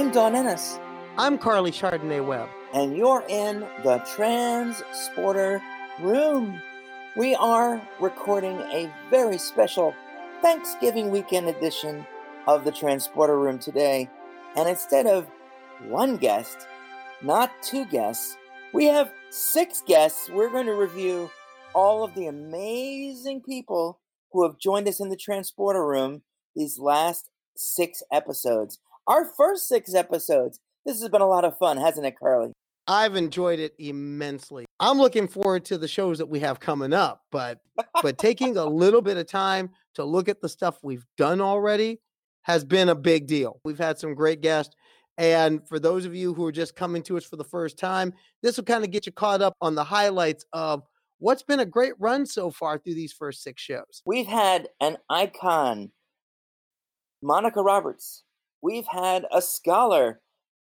I'm Dawn Ennis. I'm Carly Chardonnay-Webb. And you're in the Transporter Room. We are recording a very special Thanksgiving weekend edition of the Transporter Room today. And instead of one guest, not two guests, we have six guests. We're going to review all of the amazing people who have joined us in the Transporter Room these last 6 episodes. Our first 6 episodes. This has been a lot of fun, hasn't it, Carly? I've enjoyed it immensely. I'm looking forward to the shows that we have coming up, but taking a little bit of time to look at the stuff we've done already has been a big deal. We've had some great guests. And for those of you who are just coming to us for the first time, this will kind of get you caught up on the highlights of what's been a great run so far through these first 6 shows. We've had an icon, Monica Roberts. We've had a scholar,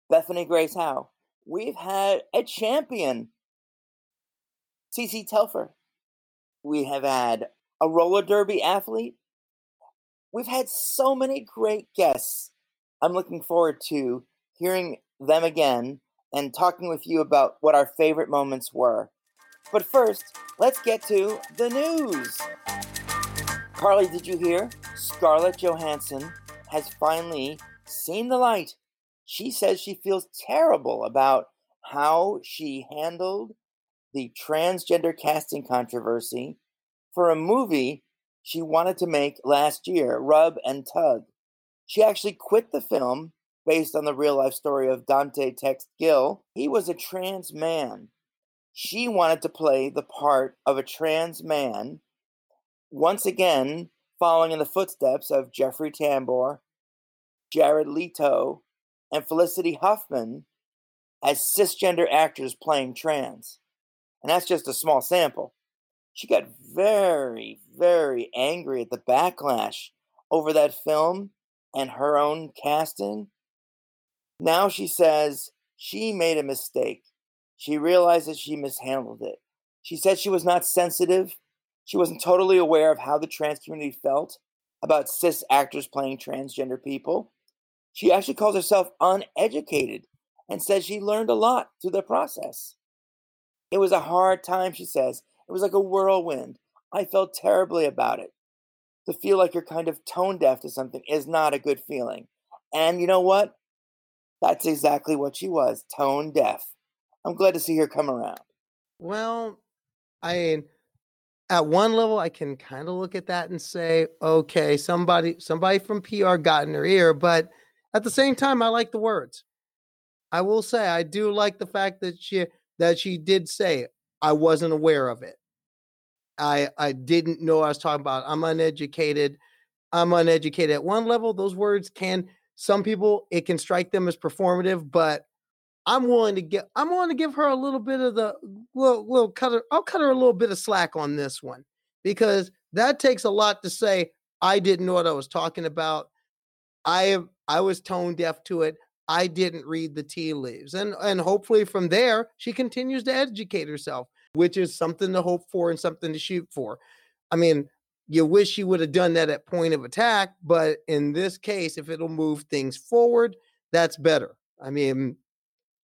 Bethany Grace Howe. We've had a champion, CeCe Telfer. We have had a roller derby athlete. We've had so many great guests. I'm looking forward to hearing them again and talking with you about what our favorite moments were. But first, let's get to the news. Carly, did you hear? Scarlett Johansson has finally seen the light. She says she feels terrible about how she handled the transgender casting controversy for a movie she wanted to make last year, Rub and Tug. She actually quit the film based on the real-life story of Dante Tex Gill. He was a trans man. She wanted to play the part of a trans man, once again following in the footsteps of Jeffrey Tambor, Jared Leto, and Felicity Huffman as cisgender actors playing trans. And that's just a small sample. She got very, very angry at the backlash over that film and her own casting. Now she says she made a mistake. She realizes she mishandled it. She said she was not sensitive. She wasn't totally aware of how the trans community felt about cis actors playing transgender people. She actually calls herself uneducated and says she learned a lot through the process. It was a hard time, she says. It was like a whirlwind. I felt terribly about it. To feel like you're kind of tone deaf to something is not a good feeling. And you know what? That's exactly what she was, tone deaf. I'm glad to see her come around. Well, at one level, I can kind of look at that and say, okay, somebody from PR got in her ear, but at the same time, I like the words. I will say, I do like the fact that she did say it. I wasn't aware of it. I didn't know I was talking about. I'm uneducated. I'm uneducated. At one level, those words some people, it can strike them as performative, but I'm willing to give her a little bit of the little cutter. I'll cut her a little bit of slack on this one, because that takes a lot to say. I didn't know what I was talking about. I was tone deaf to it. I didn't read the tea leaves. And hopefully from there, she continues to educate herself, which is something to hope for and something to shoot for. I mean, you wish she would have done that at point of attack, but in this case, if it'll move things forward, that's better. I mean,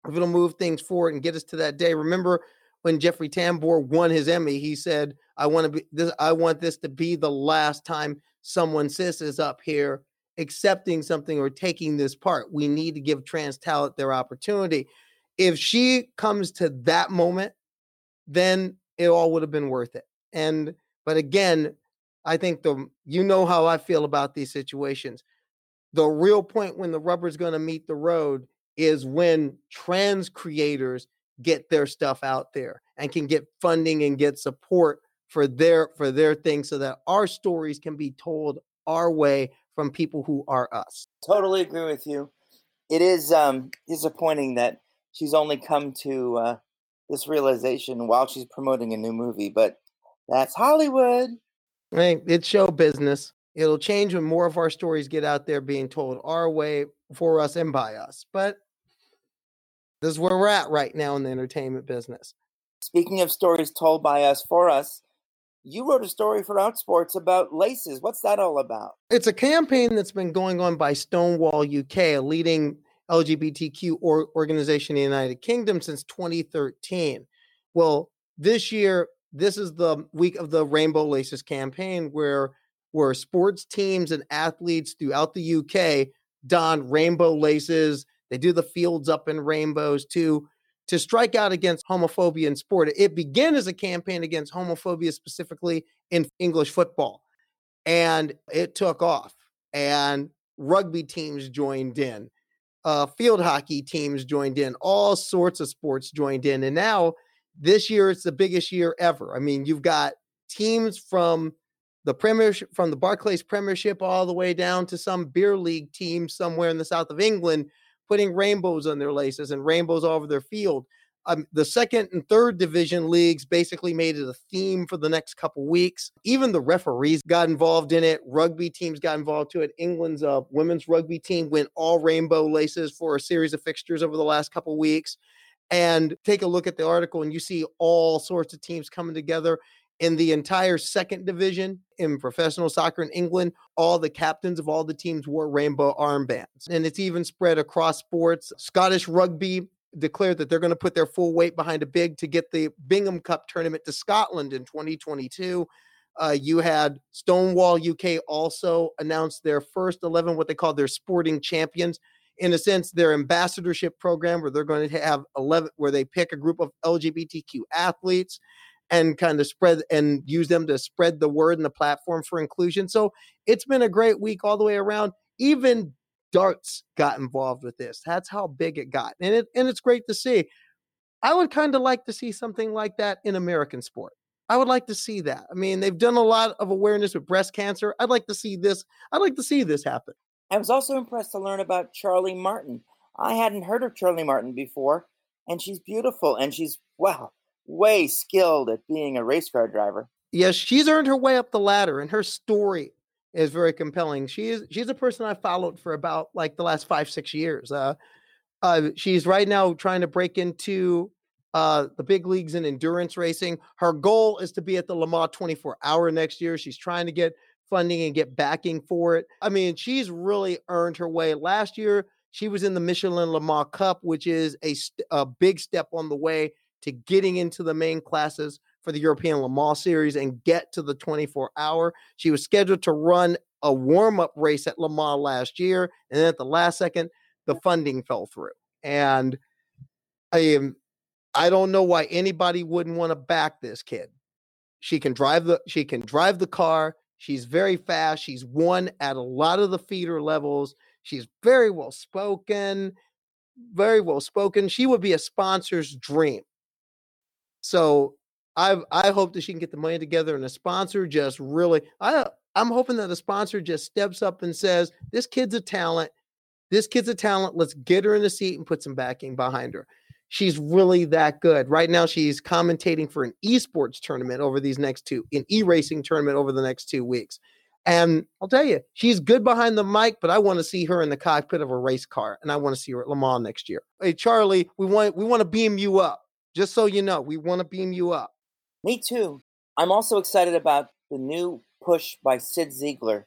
if it'll move things forward and get us to that day. Remember when Jeffrey Tambor won his Emmy, he said, I want this to be the last time someone cis is up here accepting something or taking this part. We need to give trans talent their opportunity. If she comes to that moment, then it all would have been worth it. But again, I think you know how I feel about these situations. The real point when the rubber's going to meet the road is when trans creators get their stuff out there and can get funding and get support for their things so that our stories can be told our way from people who are us. Totally agree with you. It is disappointing that she's only come to this realization while she's promoting a new movie, but that's Hollywood. Right, it's show business. It'll change when more of our stories get out there being told our way, for us and by us. But this is where we're at right now in the entertainment business. Speaking of stories told by us, for us, you wrote a story for Outsports about laces. What's that all about? It's a campaign that's been going on by Stonewall UK, a leading LGBTQ organization in the United Kingdom since 2013. Well, this year, this is the week of the Rainbow Laces campaign, where sports teams and athletes throughout the UK don rainbow laces. They do the fields up in rainbows to strike out against homophobia in sport. It began as a campaign against homophobia, specifically in English football, and it took off. And rugby teams joined in, field hockey teams joined in, all sorts of sports joined in. And now this year, it's the biggest year ever. I mean, you've got teams from the Barclays Premiership all the way down to some beer league team somewhere in the south of England putting rainbows on their laces and rainbows all over their field. The second and third division leagues basically made it a theme for the next couple weeks. Even the referees got involved in it. Rugby teams got involved to it. England's women's rugby team went all rainbow laces for a series of fixtures over the last couple weeks. And take a look at the article and you see all sorts of teams coming together in the entire second division in professional soccer in England. All the captains of all the teams wore rainbow armbands, and it's even spread across sports. Scottish rugby declared that they're going to put their full weight behind a big to get the Bingham Cup tournament to Scotland in 2022. You had Stonewall UK also announced their first 11, what they call their sporting champions. In a sense, their ambassadorship program, where they're going to have 11, where they pick a group of LGBTQ athletes and kind of spread and use them to spread the word and the platform for inclusion. So it's been a great week all the way around. Even darts got involved with this. That's how big it got. And it's great to see. I would kind of like to see something like that in American sport. I would like to see that. I mean, they've done a lot of awareness with breast cancer. I'd like to see this. I'd like to see this happen. I was also impressed to learn about Charlie Martin. I hadn't heard of Charlie Martin before, and she's beautiful, and she's, wow, way skilled at being a race car driver. Yes, she's earned her way up the ladder, and her story is very compelling. She's a person I followed for about like the last 5-6 years. She's right now trying to break into the big leagues in endurance racing. Her goal is to be at the Le Mans 24 hour next year. She's trying to get funding and get backing for it. I mean, she's really earned her way. Last year, she was in the Michelin Le Mans Cup, which is a big step on the way to getting into the main classes for the European Le Mans series and get to the 24 hour. She was scheduled to run a warm-up race at Le Mans last year. And then at the last second, the funding fell through. And I don't know why anybody wouldn't want to back this kid. She can drive the car. She's very fast. She's won at a lot of the feeder levels. She's very well-spoken, very well-spoken. She would be a sponsor's dream. So I hope that she can get the money together and a sponsor just really, I'm hoping that the sponsor just steps up and says, this kid's a talent. This kid's a talent. Let's get her in the seat and put some backing behind her. She's really that good. Right now, she's commentating for an esports tournament over these next two, an e-racing tournament over the next 2 weeks. And I'll tell you, she's good behind the mic, but I want to see her in the cockpit of a race car, and I want to see her at Le Mans next year. Hey, Charlie, we want to beam you up. Just so you know, we want to beam you up. Me too. I'm also excited about the new push by Cyd Zeigler,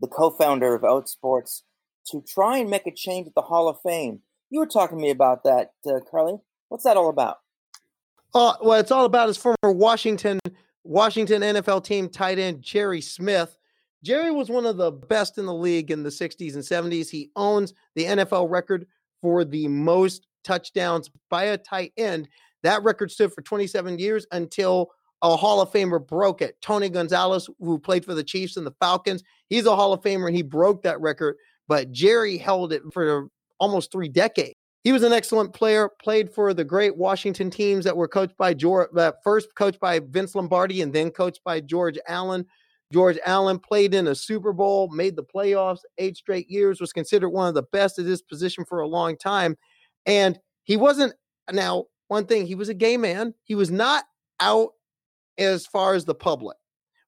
the co-founder of Outsports, to try and make a change at the Hall of Fame. You were talking to me about that, Carly. What's that all about? Well, it's all about his former Washington NFL team tight end, Jerry Smith. Jerry was one of the best in the league in the 60s and 70s. He owns the NFL record for the most touchdowns by a tight end. That record stood for 27 years until a Hall of Famer broke it. Tony Gonzalez, who played for the Chiefs and the Falcons, he's a Hall of Famer, and he broke that record. But Jerry held it for almost 3 decades. He was an excellent player, played for the great Washington teams that were coached by first coached by Vince Lombardi and then coached by George Allen. George Allen played in a Super Bowl, made the playoffs 8 straight years, was considered one of the best at his position for a long time. And he wasn't, now, one thing, he was a gay man. He was not out as far as the public,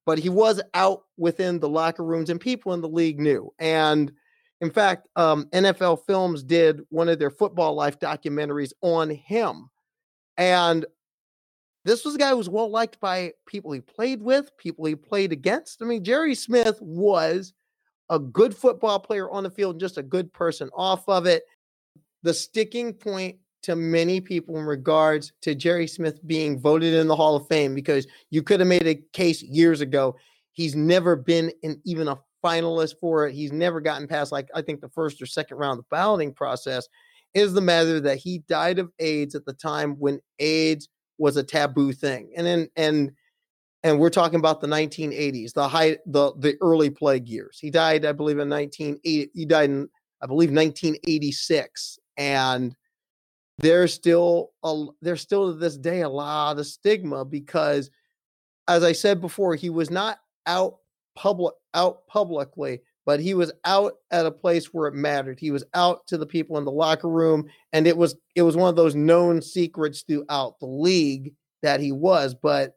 but he was out within the locker rooms and people in the league knew. And in fact, NFL Films did one of their football life documentaries on him. And this was a guy who was well-liked by people he played with, people he played against. I mean, Jerry Smith was a good football player on the field, and just a good person off of it. the sticking point to many people in regards to Jerry Smith being voted in the Hall of Fame, because you could have made a case years ago. He's never been in even a finalist for it. He's never gotten past, like, I think the first or second round of the balloting process, is the matter that he died of AIDS at the time when AIDS was a taboo thing. And then, and we're talking about the 1980s, the high, the early plague years. He died, I believe, in 1986. And there's still to this day a lot of stigma, because, as I said before, he was not out publicly, but he was out at a place where it mattered. He was out to the people in the locker room, and it was one of those known secrets throughout the league that he was. But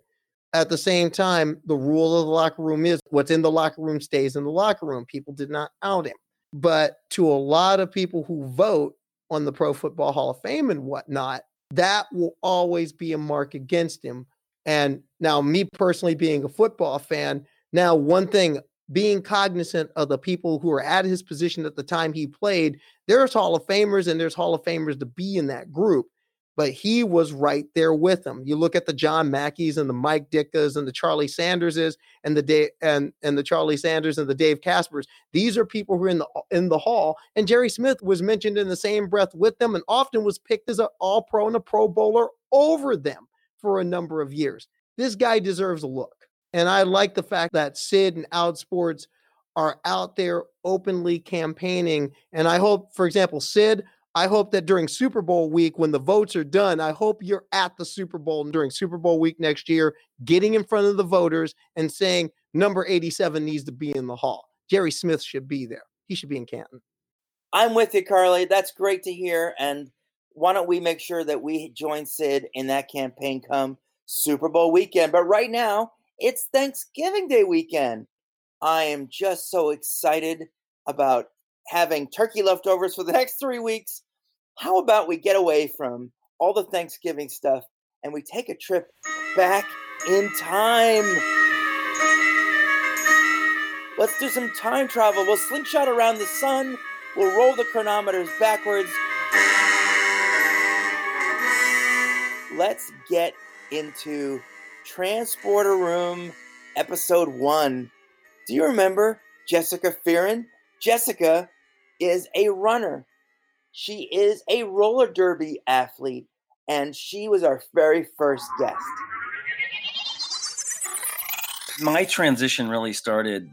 at the same time, the rule of the locker room is what's in the locker room stays in the locker room. People did not out him. But to a lot of people who vote on the Pro Football Hall of Fame and whatnot, that will always be a mark against him. And now, me personally being a football fan, now one thing, being cognizant of the people who are at his position at the time he played, there's Hall of Famers and there's Hall of Famers to be in that group, but he was right there with them. You look at the John Mackeys and the Mike Dickas and the Charlie Sanderses and the Dave Caspers. These are people who are in the Hall, and Jerry Smith was mentioned in the same breath with them and often was picked as an All-Pro and a Pro Bowler over them for a number of years. This guy deserves a look. And I like the fact that Cyd and Outsports are out there openly campaigning. And I hope, for example, Cyd, I hope that during Super Bowl week, when the votes are done, I hope you're at the Super Bowl during Super Bowl week next year, getting in front of the voters and saying number 87 needs to be in the Hall. Jerry Smith should be there. He should be in Canton. I'm with you, Carly. That's great to hear. And why don't we make sure that we join Cyd in that campaign come Super Bowl weekend? But right now, it's Thanksgiving Day weekend. I am just so excited about having turkey leftovers for the next 3 weeks. How about we get away from all the Thanksgiving stuff and we take a trip back in time? Let's do some time travel. We'll slingshot around the sun. We'll roll the chronometers backwards. Let's get into Transporter Room, Episode 1. Do you remember Jessica Fearon? Jessica is a runner. She is a roller derby athlete, and she was our very first guest. My transition really started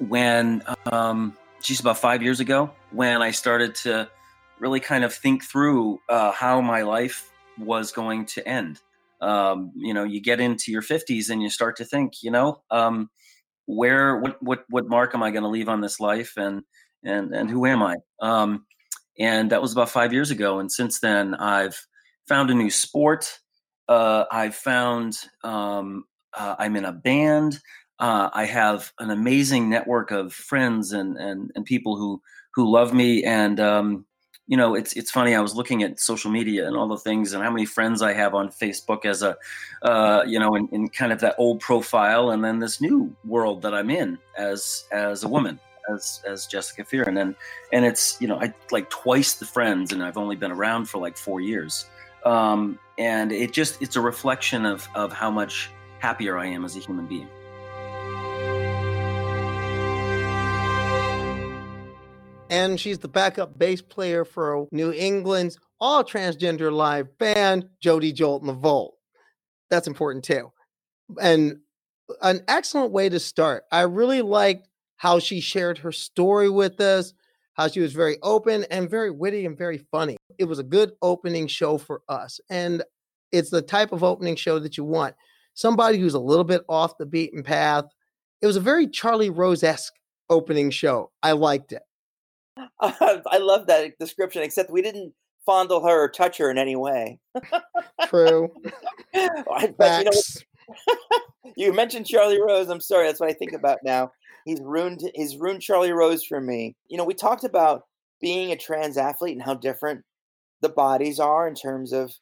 when, about 5 years ago, when I started to really kind of think through how my life was going to end. You get into your 50s and you start to think, what mark am I going to leave on this life? And who am I? And that was about 5 years ago. And since then I've found a new sport. I'm in a band. I have an amazing network of friends and people who love me. And, it's funny. I was looking at social media and all the things and how many friends I have on Facebook as a, in kind of that old profile, and then this new world that I'm in as a woman, as Jessica Fearon. And it's, I like twice the friends, and I've only been around for like 4 years. And it's a reflection of how much happier I am as a human being. And she's the backup bass player for New England's all-transgender live band, Jody Jolt and the Volt. That's important, too. And an excellent way to start. I really liked how she shared her story with us, how she was very open and very witty and very funny. It was a good opening show for us. And it's the type of opening show that you want. Somebody who's a little bit off the beaten path. It was a very Charlie Rose-esque opening show. I liked it. I love that description, except we didn't fondle her or touch her in any way. True. Facts. You mentioned Charlie Rose. I'm sorry. That's what I think about now. He's ruined Charlie Rose for me. We talked about being a trans athlete and how different the bodies are in terms of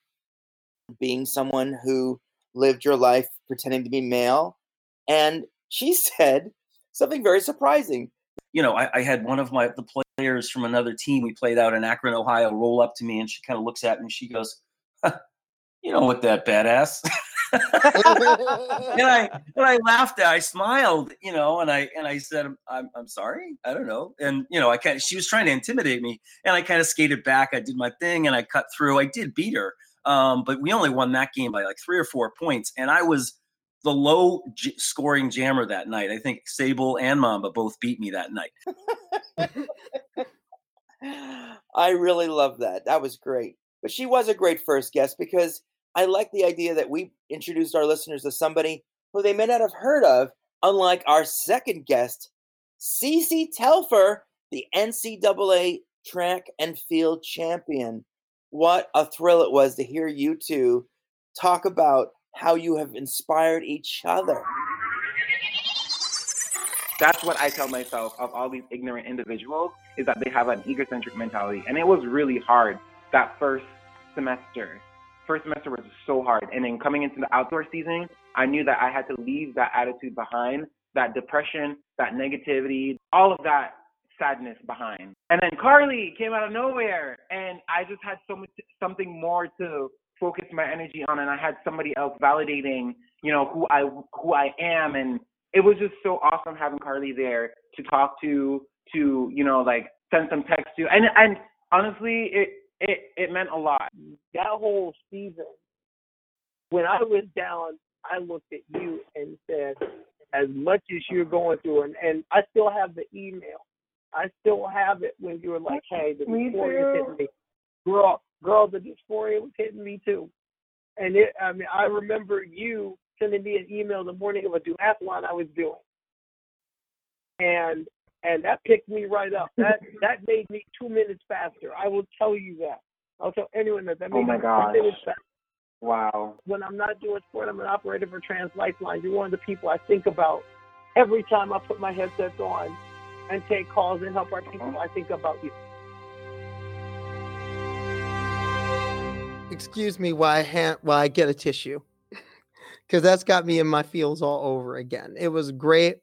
being someone who lived your life pretending to be male. And she said something very surprising. I had one of the players from another team we played out in Akron, Ohio, roll up to me, and she kind of looks at me and she goes, you know what, that badass. and I laughed at, I smiled, you know, and I said, I'm sorry, I don't know. And, you know, I kind of, she was trying to intimidate me, and I kind of skated back. I did my thing and I cut through. I did beat her. But we only won that game by like 3 or 4 points. And I was the low scoring jammer that night. I think Sable and Mamba both beat me that night. I really love that. That was great. But she was a great first guest, because I like the idea that we introduced our listeners to somebody who they may not have heard of, unlike our second guest, CeCe Telfer, the NCAA track and field champion. What a thrill it was to hear you two talk about how you have inspired each other. That's what I tell myself of all these ignorant individuals, is that they have an egocentric mentality. And it was really hard that first semester. First semester was so hard. And then coming into the outdoor season, I knew that I had to leave that attitude behind, that depression, that negativity, all of that sadness behind. And then Carly came out of nowhere, and I just had so much, something more to focus my energy on, and I had somebody else validating, you know, who I am. And it was just so awesome having Carly there to talk to, you know, like send some text to. And honestly, it meant a lot. That whole season, when I was down, I looked at you and said, as much as you're going through, and I still have the email. I still have it when you were like, hey, the dysphoria is hitting me. Girl, the dysphoria was hitting me too. And I remember you sending me an email the morning of a duathlon I was doing. And that picked me right up. That made me 2 minutes faster. I will tell you that. I'll tell anyone that made me 2 minutes faster. Wow. When I'm not doing sport, I'm an operator for Trans Lifeline. You're one of the people I think about every time I put my headsets on and take calls and help our people. I think about you. Excuse me while I get a tissue, because that's got me in my feels all over again. It was great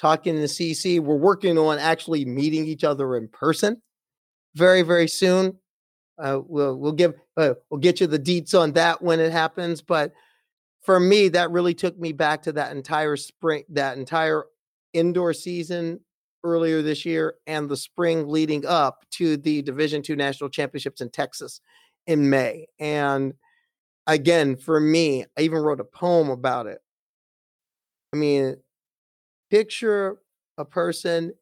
talking to CeCe. We're working on actually meeting each other in person very, very soon. We'll get you the deets on that when it happens. But for me, that really took me back to that entire spring, that entire indoor season earlier this year, and the spring leading up to the Division II National Championships in Texas in May. And again, for me, I even wrote a poem about it. I mean, picture a person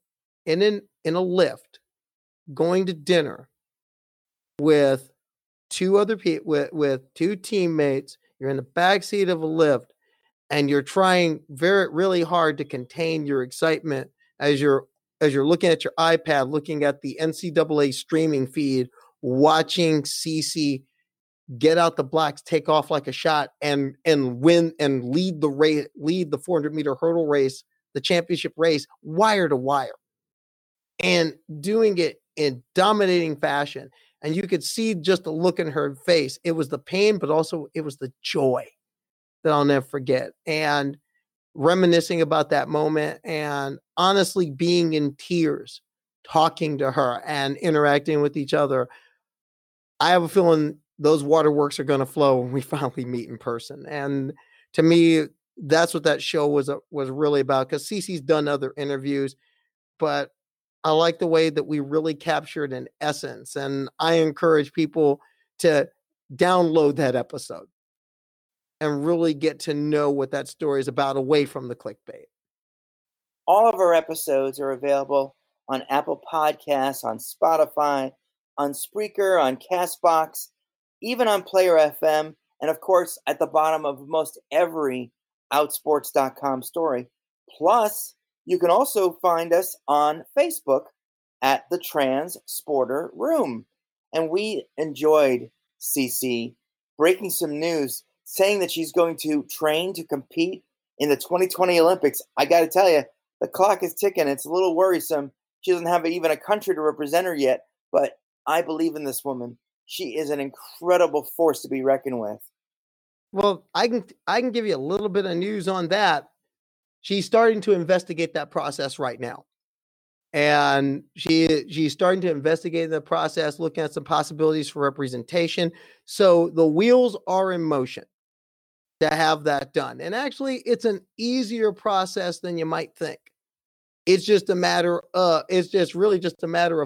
in a lift going to dinner with two other people, with two teammates. You're in the backseat of a lift, and you're trying really hard to contain your excitement as you're looking at your iPad, looking at the NCAA streaming feed, watching CeCe get out the blocks, take off like a shot, and win and lead the race, lead the 400-meter hurdle race, the championship race, wire to wire, and doing it in dominating fashion. And you could see just the look in her face. It was the pain, but also it was the joy that I'll never forget. And reminiscing about that moment, and honestly being in tears talking to her and interacting with each other, I have a feeling those waterworks are going to flow when we finally meet in person. And to me, that's what that show was really about, because CeCe's done other interviews, but I like the way that we really captured an essence. And I encourage people to download that episode and really get to know what that story is about, away from the clickbait. All of our episodes are available on Apple Podcasts, on Spotify, on Spreaker, on CastBox, even on Player FM, and of course, at the bottom of most every Outsports.com story. Plus, you can also find us on Facebook at the Transporter Room. And we enjoyed CeCe breaking some news, saying that she's going to train to compete in the 2020 Olympics. I got to tell you, the clock is ticking. It's a little worrisome. She doesn't have even a country to represent her yet, but I believe in this woman. She is an incredible force to be reckoned with. Well, I can give you a little bit of news on that. She's starting to investigate that process right now. And she's starting to investigate the process, looking at some possibilities for representation. So the wheels are in motion to have that done. And actually, it's an easier process than you might think. It's just a matter of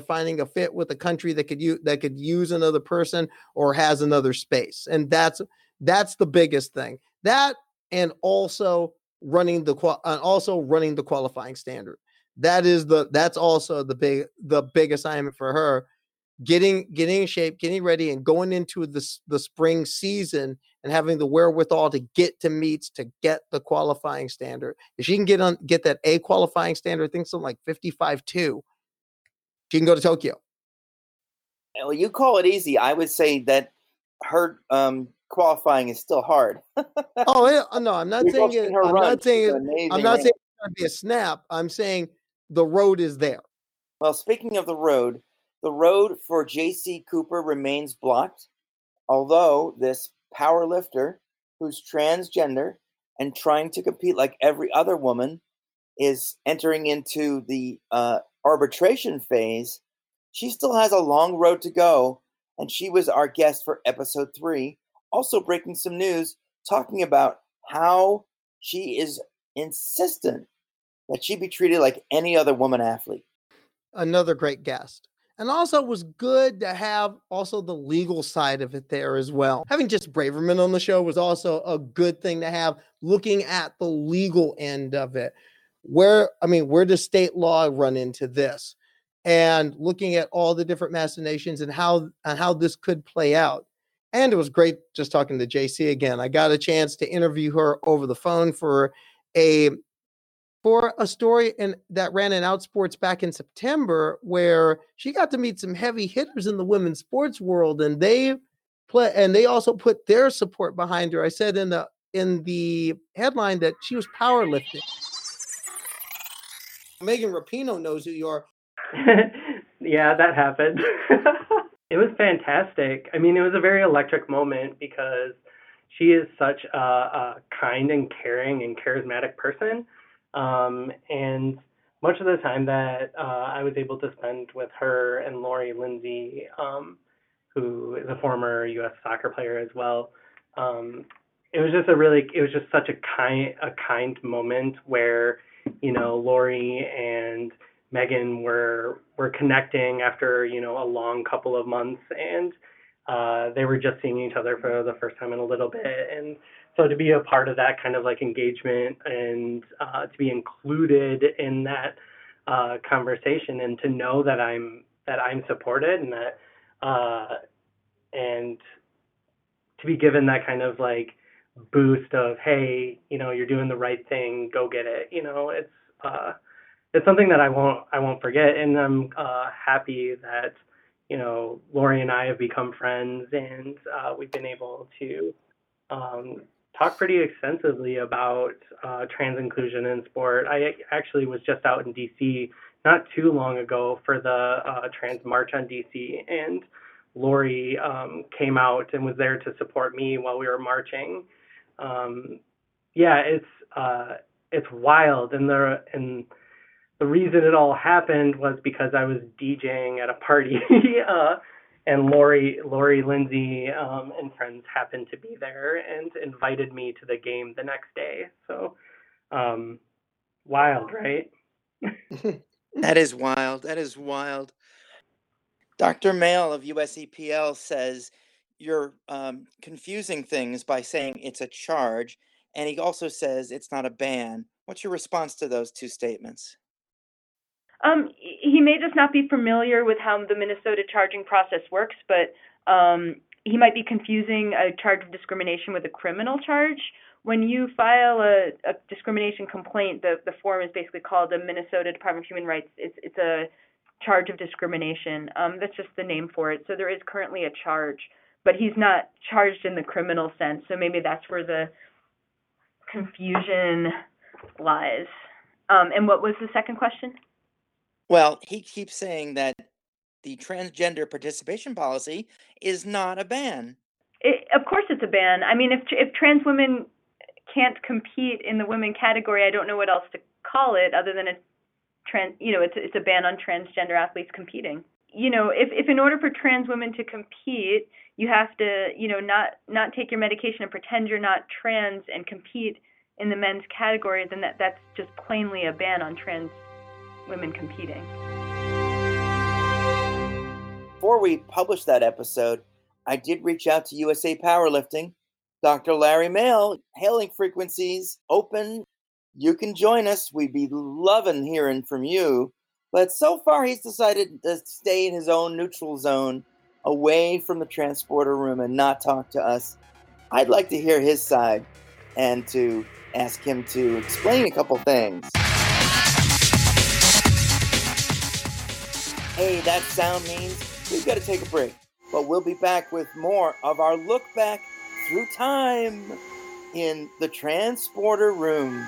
finding a fit with a country that could use another person or has another space. And that's the biggest thing. That and also running the qualifying standard. That's also the big assignment for her, getting in shape, getting ready, and going into the spring season and having the wherewithal to get to meets, to get the qualifying standard. If she can get that A qualifying standard, I think something like 55.2, she can go to Tokyo. Well, you call it easy. I would say that her qualifying is still hard. I'm not saying it's going to be a snap. I'm saying the road is there. Well, speaking of the road for J.C. Cooper remains blocked, although this power lifter who's transgender and trying to compete like every other woman is entering into the arbitration phase. She still has a long road to go, and she was our guest for episode 3, also breaking some news, talking about how she is insistent that she be treated like any other woman athlete. Another great guest. And also, it was good to have also the legal side of it there as well. Having just Braverman on the show was also a good thing to have, looking at the legal end of it. Where does state law run into this? And looking at all the different machinations and how this could play out. And it was great just talking to JC again. I got a chance to interview her over the phone for a story that ran in Outsports back in September, where she got to meet some heavy hitters in the women's sports world, and they also put their support behind her. I said in the headline that she was powerlifting. Megan Rapinoe knows who you are. Yeah, that happened. It was fantastic. I mean, it was a very electric moment because she is such a kind and caring and charismatic person. And much of the time that I was able to spend with her and Lori Lindsay, who is a former U.S. soccer player as well, it was just such a kind moment where, you know, Lori and Megan were connecting after, you know, a long couple of months, and they were just seeing each other for the first time in a little bit. And so to be a part of that kind of like engagement and to be included in that conversation, and to know that I'm supported and that and to be given that kind of like boost of, hey, you know, you're doing the right thing, go get it. You know, it's something that I won't forget. And I'm happy that, you know, Lori and I have become friends, and we've been able to talk pretty extensively about trans inclusion in sport. I actually was just out in D.C. not too long ago for the Trans March on D.C., and Lori came out and was there to support me while we were marching. Yeah, it's wild, and the reason it all happened was because I was DJing at a party, and Lori Lindsay and friends happened to be there and invited me to the game the next day. So, wild, right? That is wild. That is wild. Dr. Mail of USEPL says you're confusing things by saying it's a charge, and he also says it's not a ban. What's your response to those two statements? He may just not be familiar with how the Minnesota charging process works, but he might be confusing a charge of discrimination with a criminal charge. When you file a discrimination complaint, the form is basically called the Minnesota Department of Human Rights. It's a charge of discrimination. That's just the name for it. So there is currently a charge, but he's not charged in the criminal sense. So maybe that's where the confusion lies. And what was the second question? Well, he keeps saying that the transgender participation policy is not a ban. Of course it's a ban. I mean, if trans women can't compete in the women category, I don't know what else to call it other than a it's a ban on transgender athletes competing. You know, if in order for trans women to compete, you have to, you know, not take your medication and pretend you're not trans and compete in the men's category, then that's just plainly a ban on trans women competing. Before we published that episode, I did reach out to USA Powerlifting. Dr. Larry Mail, Hailing Frequencies open. You can join us. We'd be loving hearing from you. But so far, he's decided to stay in his own neutral zone, away from the Transporter Room and not talk to us. I'd like to hear his side and to ask him to explain a couple things. Hey, that sound means we've got to take a break. But we'll be back with more of our look back through time in the Transporter Room.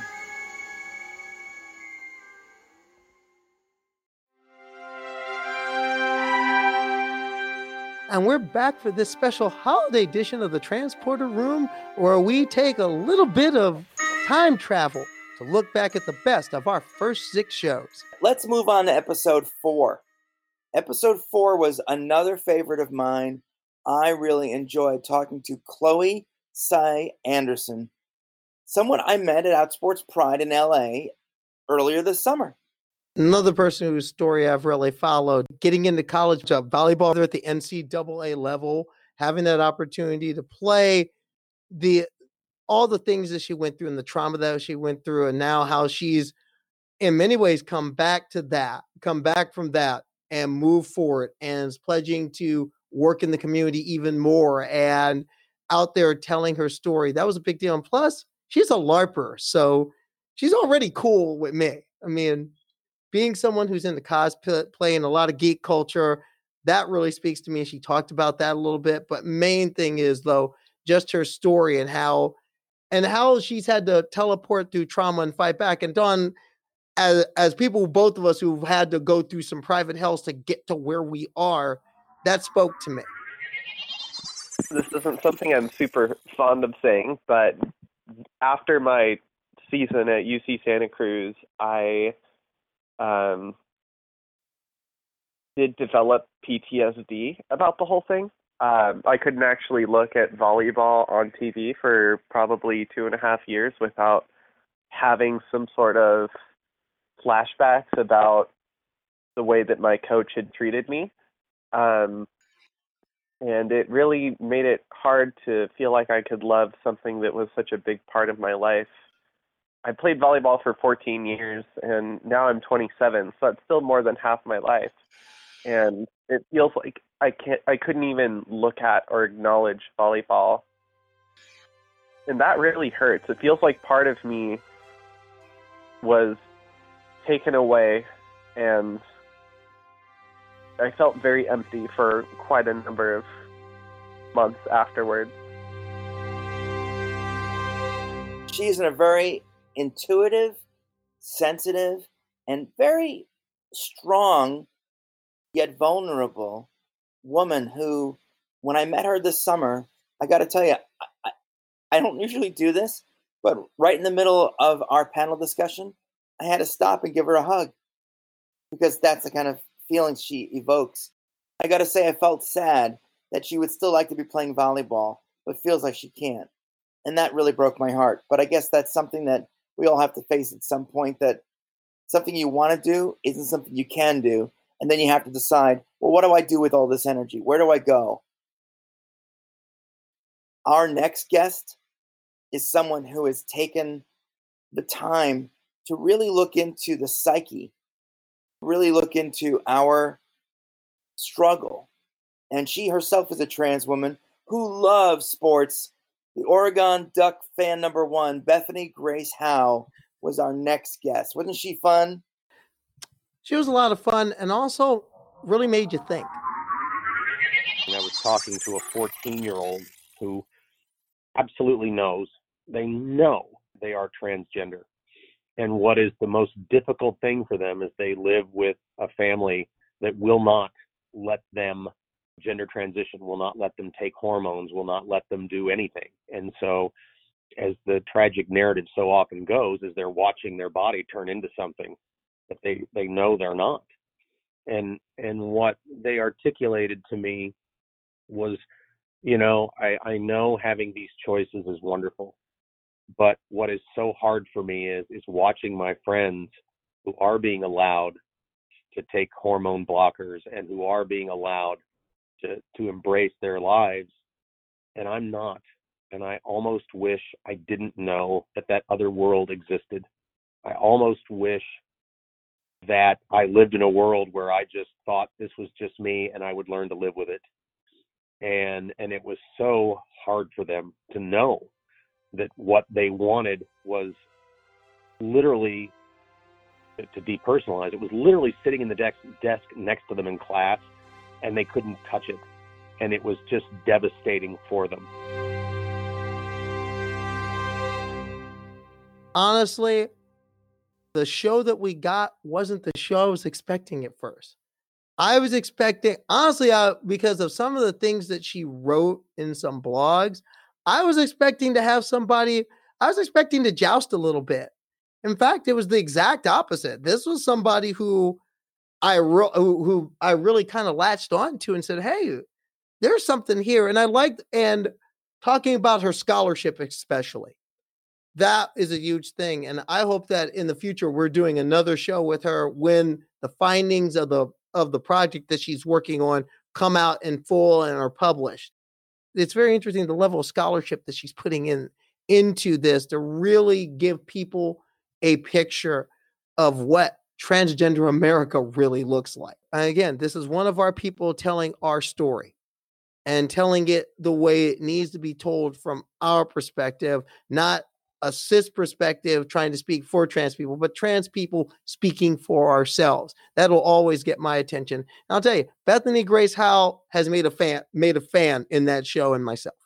And we're back for this special holiday edition of the Transporter Room, where we take a little bit of time travel to look back at the best of our first 6 shows. Let's move on to episode 4. Episode 4 was another favorite of mine. I really enjoyed talking to Chloe Sy Anderson, someone I met at Outsports Pride in LA earlier this summer. Another person whose story I've really followed, getting into college volleyball at the NCAA level, having that opportunity to play, all the things that she went through and the trauma that she went through, and now how she's in many ways come back from that and move forward and is pledging to work in the community even more and out there telling her story. That was a big deal. And plus, she's a LARPer, so she's already cool with me. I mean, being someone who's into cosplay and a lot of geek culture, that really speaks to me. She talked about that a little bit, but main thing is though, just her story and how she's had to teleport through trauma and fight back. And Dawn, as people, both of us who've had to go through some private hells to get to where we are, that spoke to me. This isn't something I'm super fond of saying, but after my season at UC Santa Cruz, I did develop PTSD about the whole thing. I couldn't actually look at volleyball on TV for probably 2.5 years without having some sort of flashbacks about the way that my coach had treated me. And it really made it hard to feel like I could love something that was such a big part of my life. I played volleyball for 14 years, and now I'm 27, so it's still more than half my life. And it feels like I couldn't even look at or acknowledge volleyball. And that really hurts. It feels like part of me was taken away, and I felt very empty for quite a number of months afterwards. She's in a very intuitive, sensitive, and very strong, yet vulnerable woman who, when I met her this summer, I got to tell you, I don't usually do this, but right in the middle of our panel discussion, I had to stop and give her a hug because that's the kind of feeling she evokes. I got to say, I felt sad that she would still like to be playing volleyball, but feels like she can't. And that really broke my heart. But I guess that's something that we all have to face at some point, that something you want to do isn't something you can do. And then you have to decide, well, what do I do with all this energy? Where do I go? Our next guest is someone who has taken the time to really look into the psyche, really look into our struggle. And she herself is a trans woman who loves sports. The Oregon Duck fan number 1, Bethany Grace Howe, was our next guest. Wasn't she fun? She was a lot of fun and also really made you think. I was talking to a 14-year-old who absolutely knows. They know they are transgender. And what is the most difficult thing for them is they live with a family that will not let them gender transition, will not let them take hormones, will not let them do anything. And so, as the tragic narrative so often goes, is they're watching their body turn into something but they know they're not. And what they articulated to me was, you know, I know having these choices is wonderful, but what is so hard for me is watching my friends who are being allowed to take hormone blockers and who are being allowed to embrace their lives, and I'm not. And I almost wish I didn't know that other world existed. I almost wish that I lived in a world where I just thought this was just me and I would learn to live with it. And it was so hard for them to know that what they wanted was literally to depersonalize. It was literally sitting in the desk next to them in class, and they couldn't touch it. And it was just devastating for them. Honestly, the show that we got wasn't the show I was expecting at first. I was expecting, honestly, because of some of the things that she wrote in some blogs, I was expecting to have somebody, I was expecting to joust a little bit. In fact, it was the exact opposite. This was somebody who I really kind of latched on to and said, hey, there's something here. And I liked, and talking about her scholarship especially. That is a huge thing. And I hope that in the future, we're doing another show with her when the findings of the project that she's working on come out in full and are published. It's very interesting, the level of scholarship that she's putting into this to really give people a picture of what transgender America really looks like. And again, this is one of our people telling our story and telling it the way it needs to be told from our perspective, not a cis perspective trying to speak for trans people, but trans people speaking for ourselves. That'll always get my attention. And I'll tell you, Bethany Grace Howe has made a fan in that show and myself.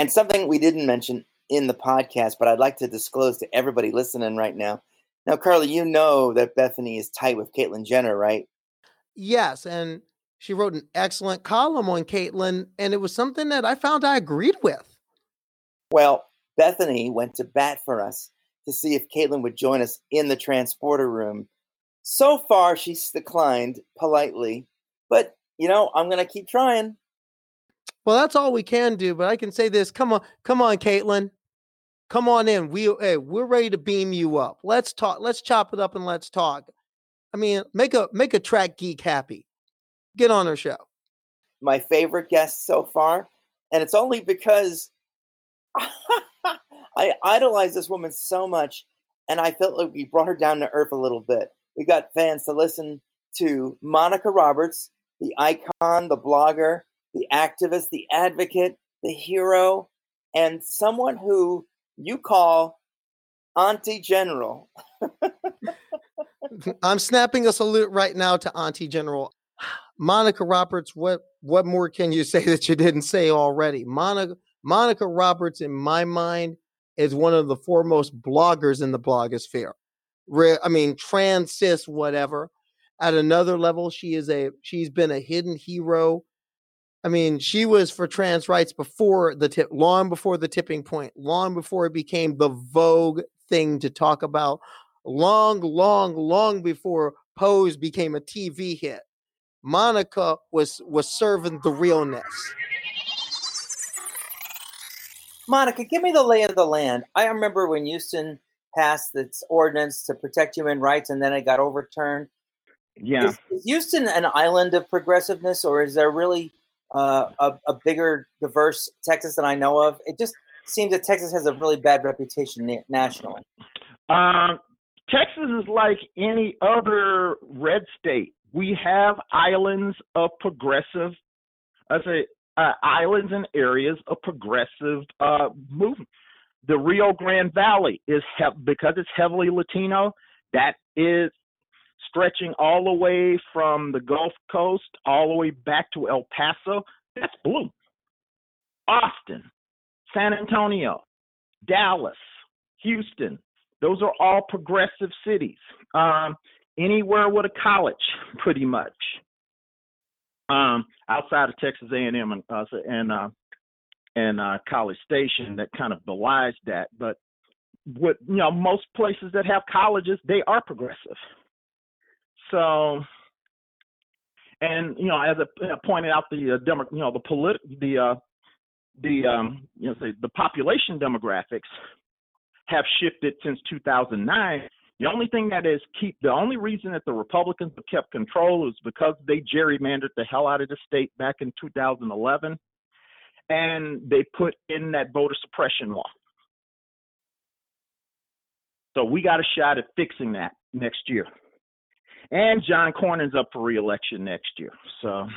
And something we didn't mention in the podcast, but I'd like to disclose to everybody listening right now. Now, Carly, you know that Bethany is tight with Caitlyn Jenner, right? Yes. And she wrote an excellent column on Caitlyn, and it was something that I found I agreed with. Well, Bethany went to bat for us to see if Caitlyn would join us in the transporter room. So far, she's declined politely, but, you know, I'm going to keep trying. Well, that's all we can do, but I can say this. Come on, Caitlyn. Come on in. We're ready to beam you up. Let's talk. Let's chop it up and let's talk. I mean, make a track geek happy. Get on her show. My favorite guest so far, and it's only because I idolize this woman so much, and I felt like we brought her down to earth a little bit. We got fans to listen to Monica Roberts, the icon, the blogger, the activist, the advocate, the hero, and someone who you call Auntie General. I'm snapping a salute right now to Auntie General. Monica Roberts, what more can you say that you didn't say already? Monica Roberts, in my mind, is one of the foremost bloggers in the blogosphere. I mean, trans, cis, whatever. At another level, she's been a hidden hero. I mean, she was for trans rights long before the tipping point, long before it became the vogue thing to talk about, long, long, long before Pose became a TV hit. Monica was serving the realness. Monica, give me the lay of the land. I remember when Houston passed its ordinance to protect human rights, and then it got overturned. Yeah. Is Houston an island of progressiveness, or is there really a bigger, diverse Texas than I know of? It just seems that Texas has a really bad reputation nationally. Texas is like any other red state. We have islands of progressive, islands and areas of progressive movement. The Rio Grande Valley is because it's heavily Latino. That is stretching all the way from the Gulf Coast all the way back to El Paso. That's blue. Austin, San Antonio, Dallas, Houston. Those are all progressive cities. Anywhere with a college, pretty much. Outside of Texas A&M and College Station, that kind of belies that. But what most places that have colleges, they are progressive. So, and you know, as I pointed out, the population demographics have shifted since 2009. The only reason that the Republicans have kept control is because they gerrymandered the hell out of the state back in 2011, and they put in that voter suppression law. So we got a shot at fixing that next year. And John Cornyn's up for re-election next year, so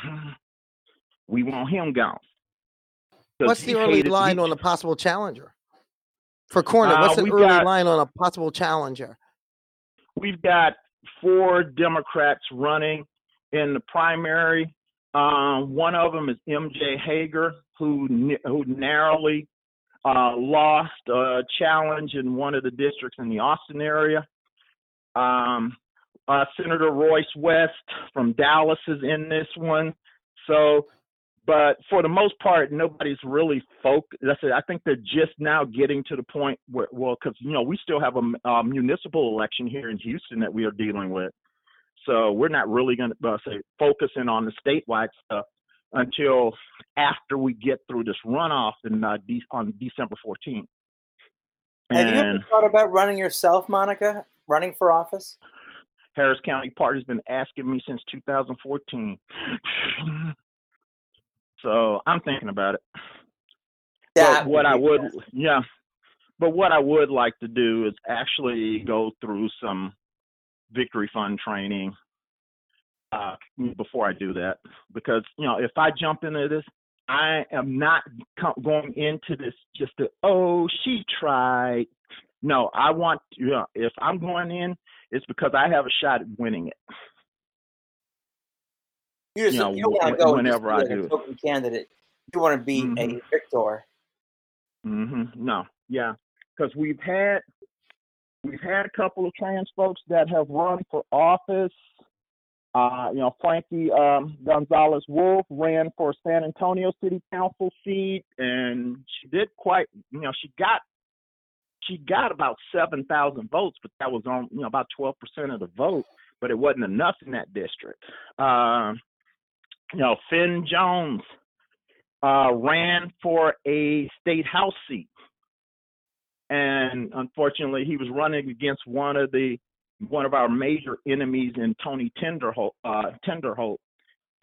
we want him gone. What's the early line on a possible challenger for Cornyn? We've got four Democrats running in the primary. One of them is MJ Hager, who narrowly lost a challenge in one of the districts in the Austin area. Senator Royce West from Dallas is in this one. So, but for the most part, nobody's really focused. I think they're just now getting to the point where, well, because, you know, we still have a municipal election here in Houston that we are dealing with. So we're not really going to focusing on the statewide stuff until after we get through this runoff on December 14th. Have you ever thought about running yourself, Monica? Running for office? Harris County Party's been asking me since 2014. So I'm thinking about it. But what I would like to do is actually go through some victory fund training before I do that, because, you know, if I jump into this, I am not going into this just to, oh, she tried. No, I want, you know, if I'm going in, it's because I have a shot at winning it. You don't want to go whenever I do. Token candidate. You want to be a victor. No, yeah, because we've had a couple of trans folks that have run for office. You know, Frankie Gonzalez Wolf ran for San Antonio City Council seat, and she did quite. You know, she got about 7,000 votes, but that was on about 12% of the vote, but it wasn't enough in that district. You know, Finn Jones ran for a state house seat, and unfortunately, he was running against one of our major enemies in Tony Tinderholt,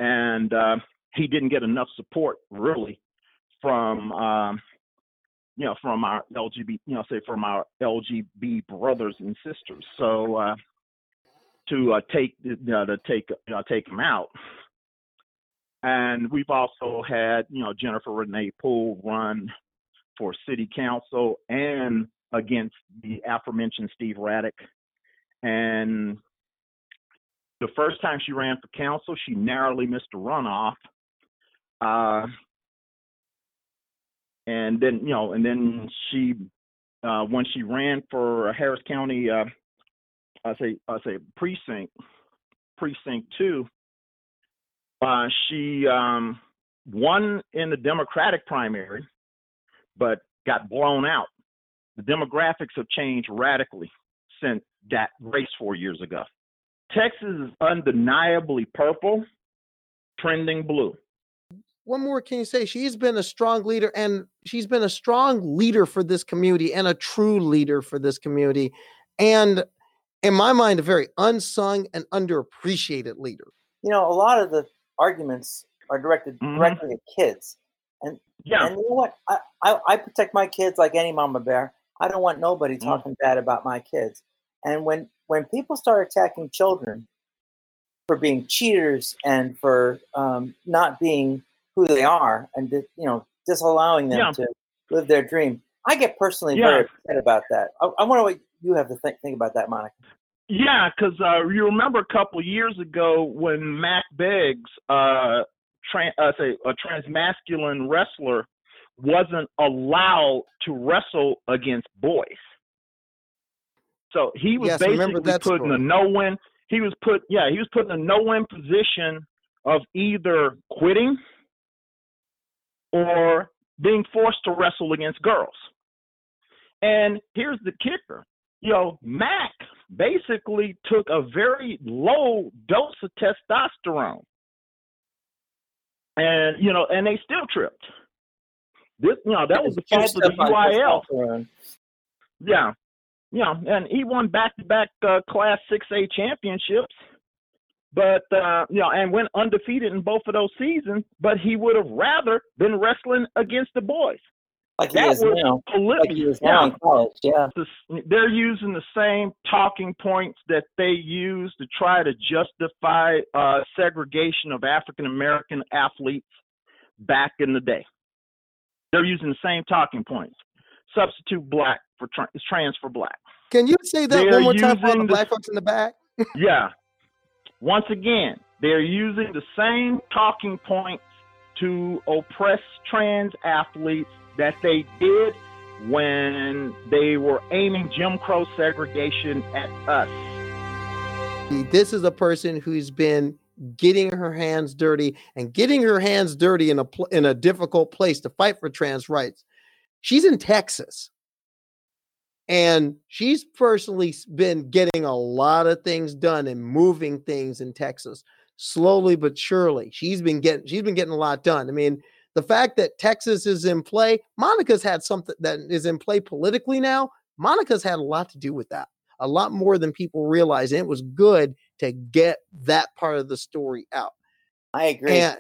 and he didn't get enough support really from our LGB brothers and sisters. So to take him out. And we've also had, Jennifer Renee Poole run for city council and against the aforementioned Steve Raddick. And the first time she ran for council, she narrowly missed a runoff. And then she, when she ran for Harris County, precinct 2, she won in the Democratic primary, but got blown out. The demographics have changed radically since that race 4 years ago. Texas is undeniably purple, trending blue. What more can you say? She's been a strong leader, and she's been a strong leader for this community and a true leader for this community. And in my mind, a very unsung and underappreciated leader. You know, a lot of the arguments are directed directly at kids. And you know what? I protect my kids like any mama bear. I don't want nobody talking bad about my kids. And when people start attacking children for being cheaters and for not being who they are and disallowing them to live their dream, I get personally very upset about that. I wonder what you have to think about that, Monica. Yeah, because you remember a couple years ago when Matt Beggs, a transmasculine wrestler, wasn't allowed to wrestle against boys. So he was put in a no-win position of either quitting or being forced to wrestle against girls. And here's the kicker. Mac basically took a very low dose of testosterone. And, you know, and they still tripped. This, you know, that was the fault of the UIL. Yeah. You know, and he won back-to-back Class 6A championships. But, you know, and went undefeated in both of those seasons. But he would have rather been wrestling against the boys. Like that he is now. Like he is now in college, yeah. They're using the same talking points that they use to try to justify segregation of African-American athletes back in the day. They're using the same talking points. Substitute black for trans for black. Can you say that one more time for the black folks in the back? Yeah. Once again, they're using the same talking points to oppress trans athletes that they did when they were aiming Jim Crow segregation at us. This is a person who's been getting her hands dirty and getting her hands dirty in a difficult place to fight for trans rights. She's in Texas. And she's personally been getting a lot of things done and moving things in Texas slowly but surely. She's been getting a lot done. I mean, the fact that Texas is in play, Monica's had something that is in play politically now. Monica's had a lot to do with that, a lot more than people realize. And it was good to get that part of the story out. I agree. And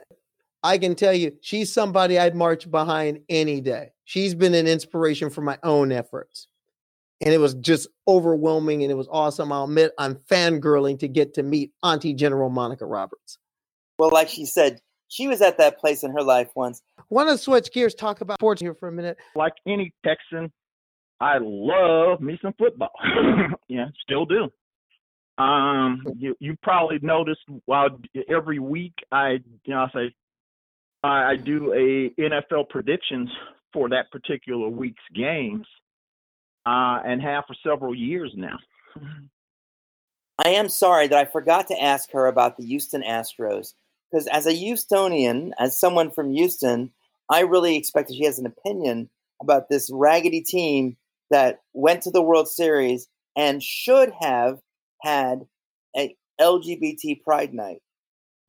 I can tell you, she's somebody I'd march behind any day. She's been an inspiration for my own efforts. And it was just overwhelming, and it was awesome. I'll admit I'm fangirling to get to meet Auntie General Monica Roberts. Well, like she said, she was at that place in her life once. Want to switch gears, talk about sports here for a minute. Like any Texan, I love me some football. Yeah, still do. You probably noticed while every week I do a NFL predictions for that particular week's games. And have for several years now. I am sorry that I forgot to ask her about the Houston Astros, because as a Houstonian, as someone from Houston, I really expect that she has an opinion about this raggedy team that went to the World Series and should have had an LGBT pride night.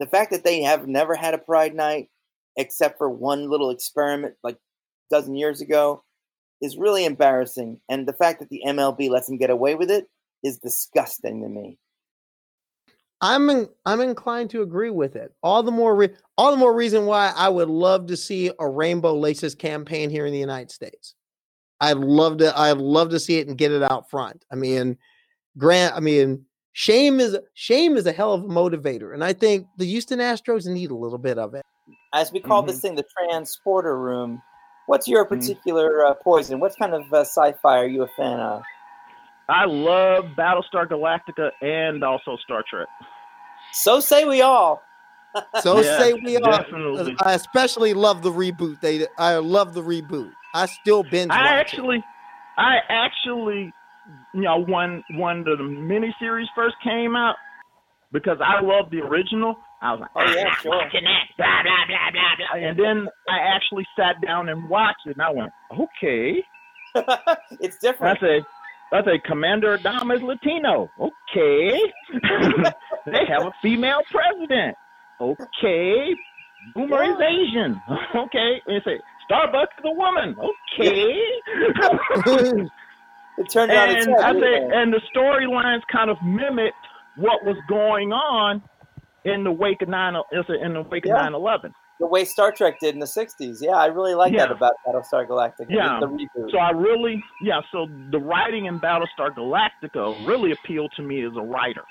The fact that they have never had a pride night, except for one little experiment like a dozen years ago, is really embarrassing, and the fact that the MLB lets them get away with it is disgusting to me. I'm inclined to agree with it. All the more reason why I would love to see a rainbow laces campaign here in the United States. I'd love to see it and get it out front. I mean, shame is a hell of a motivator, and I think the Houston Astros need a little bit of it. As we call this thing, the Transporter Room. What's your particular poison? What kind of sci-fi are you a fan of? I love Battlestar Galactica and also Star Trek. So say we all. Definitely. I especially love the reboot. I love the reboot. I still binge watch it. I actually, you know, when the miniseries first came out, because I love the original, I was like, watching that, blah, blah, blah, blah, blah. And then I actually sat down and watched it, and I went, okay. It's different. I said, Commander Adama is Latino. Okay. They have a female president. Okay. Boomer is Asian. Okay. And they say, Starbucks is a woman. Okay. It turned out it's and the storylines kind of mimicked what was going on in the wake of 9/11. The way Star Trek did in the 60s. Yeah, I really like that about Battlestar Galactica. Yeah. The reboot. So the writing in Battlestar Galactica really appealed to me as a writer.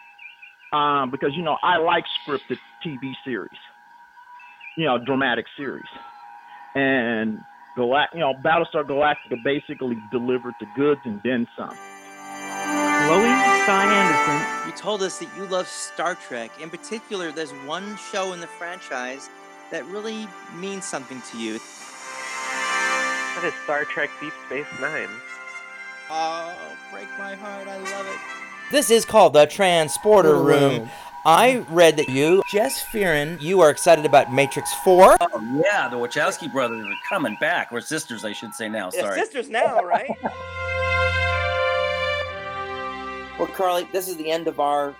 Because, you know, I like scripted TV series, you know, dramatic series. And, Battlestar Galactica basically delivered the goods and then some. Don Anderson, you told us that you love Star Trek. In particular, there's one show in the franchise that really means something to you. That is Star Trek Deep Space Nine. Oh, break my heart. I love it. This is called the Transporter Room. I read that you, Jess Fearon, you are excited about Matrix 4. Oh, yeah. The Wachowski brothers are coming back. Or sisters, I should say now. Sorry. Sisters now, right? Well, Carly, this is the end of our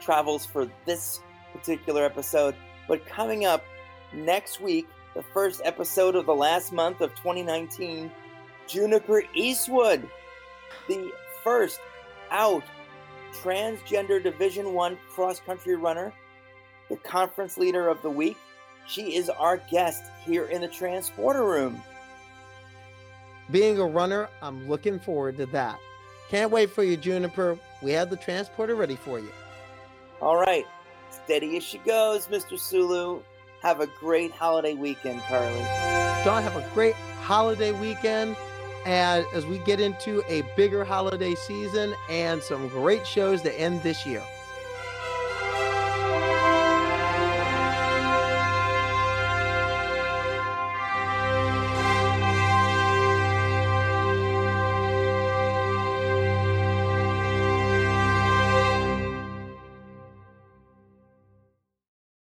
travels for this particular episode. But coming up next week, the first episode of the last month of 2019, Juniper Eastwood, the first out transgender Division I cross-country runner, the conference leader of the week. She is our guest here in the Transporter Room. Being a runner, I'm looking forward to that. Can't wait for you, Juniper. We have the Transporter ready for you. All right. Steady as she goes, Mr. Sulu. Have a great holiday weekend, Carly. Dawn, have a great holiday weekend. And as we get into a bigger holiday season and some great shows to end this year.